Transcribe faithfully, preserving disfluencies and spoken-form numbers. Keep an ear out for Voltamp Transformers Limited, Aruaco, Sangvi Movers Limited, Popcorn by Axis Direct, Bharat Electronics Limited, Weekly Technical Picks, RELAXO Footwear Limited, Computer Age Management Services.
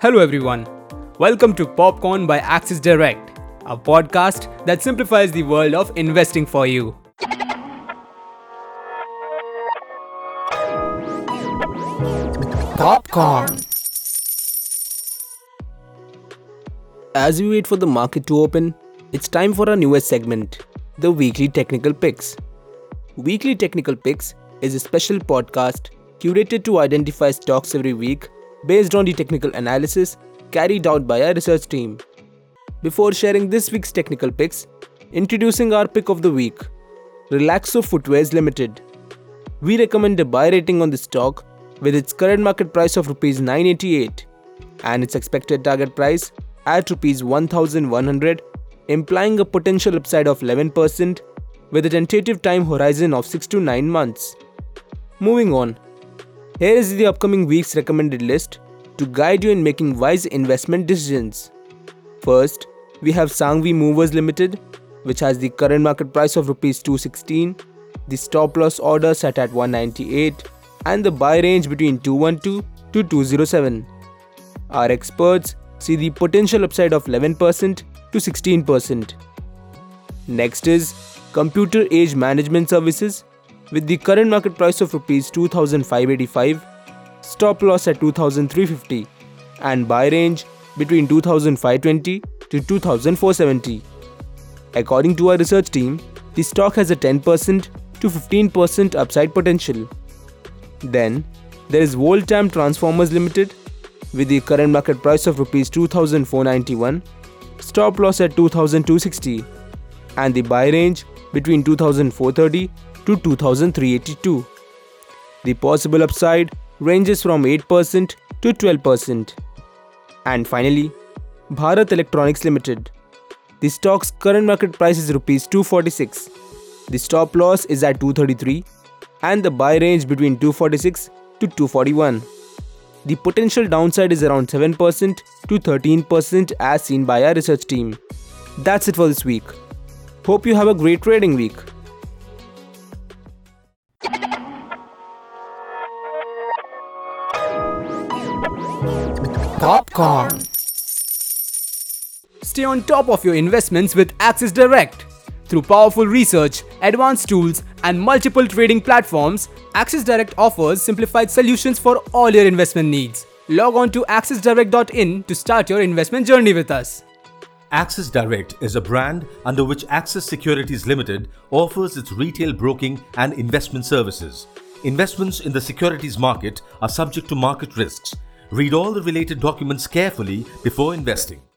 Hello everyone, welcome to Popcorn by Axis Direct, a podcast that simplifies the world of investing for you. Popcorn. As we wait for the market to open, it's time for our newest segment, the Weekly Technical Picks. Weekly Technical Picks is a special podcast curated to identify stocks every week based on the technical analysis carried out by our research team. Before sharing this week's technical picks, introducing our pick of the week, RELAXO Footwear Limited. We recommend a buy rating on the stock with its current market price of rupees nine eighty-eight and its expected target price at rupees eleven hundred, implying a potential upside of eleven percent with a tentative time horizon of six to nine months. Moving on, here is the upcoming week's recommended list to guide you in making wise investment decisions. First, we have Sangvi Movers Limited, which has the current market price of rupees two sixteen, the stop loss order set at one ninety-eight, and the buy range between two twelve to two oh seven. Our experts see the potential upside of eleven percent to sixteen percent. Next is Computer Age Management Services, with the current market price of rupees two thousand five hundred eighty-five, stop loss at two thousand three hundred fifty, and buy range between two thousand five hundred twenty to two thousand four hundred seventy. According to our research team, the stock has a ten percent to fifteen percent upside potential. Then, there is Voltamp Transformers Limited, with the current market price of rupees two thousand four hundred ninety-one, stop loss at two thousand two hundred sixty, and the buy range between two thousand four hundred thirty to two thousand three hundred eighty-two. The possible upside ranges from eight percent to twelve percent. And finally, Bharat Electronics Limited. The stock's current market price is rupees two forty-six. The stop loss is at two thirty-three and the buy range between two forty-six to two forty-one. The potential downside is around seven percent to thirteen percent as seen by our research team. That's it for this week. Hope you have a great trading week. Popcorn. Stay on top of your investments with Axis Direct. Through powerful research, advanced tools, and multiple trading platforms, Axis Direct offers simplified solutions for all your investment needs. Log on to axis direct dot in to start your investment journey with us. Axis Direct is a brand under which Axis Securities Limited offers its retail broking and investment services. Investments in the securities market are subject to market risks. Read all the related documents carefully before investing.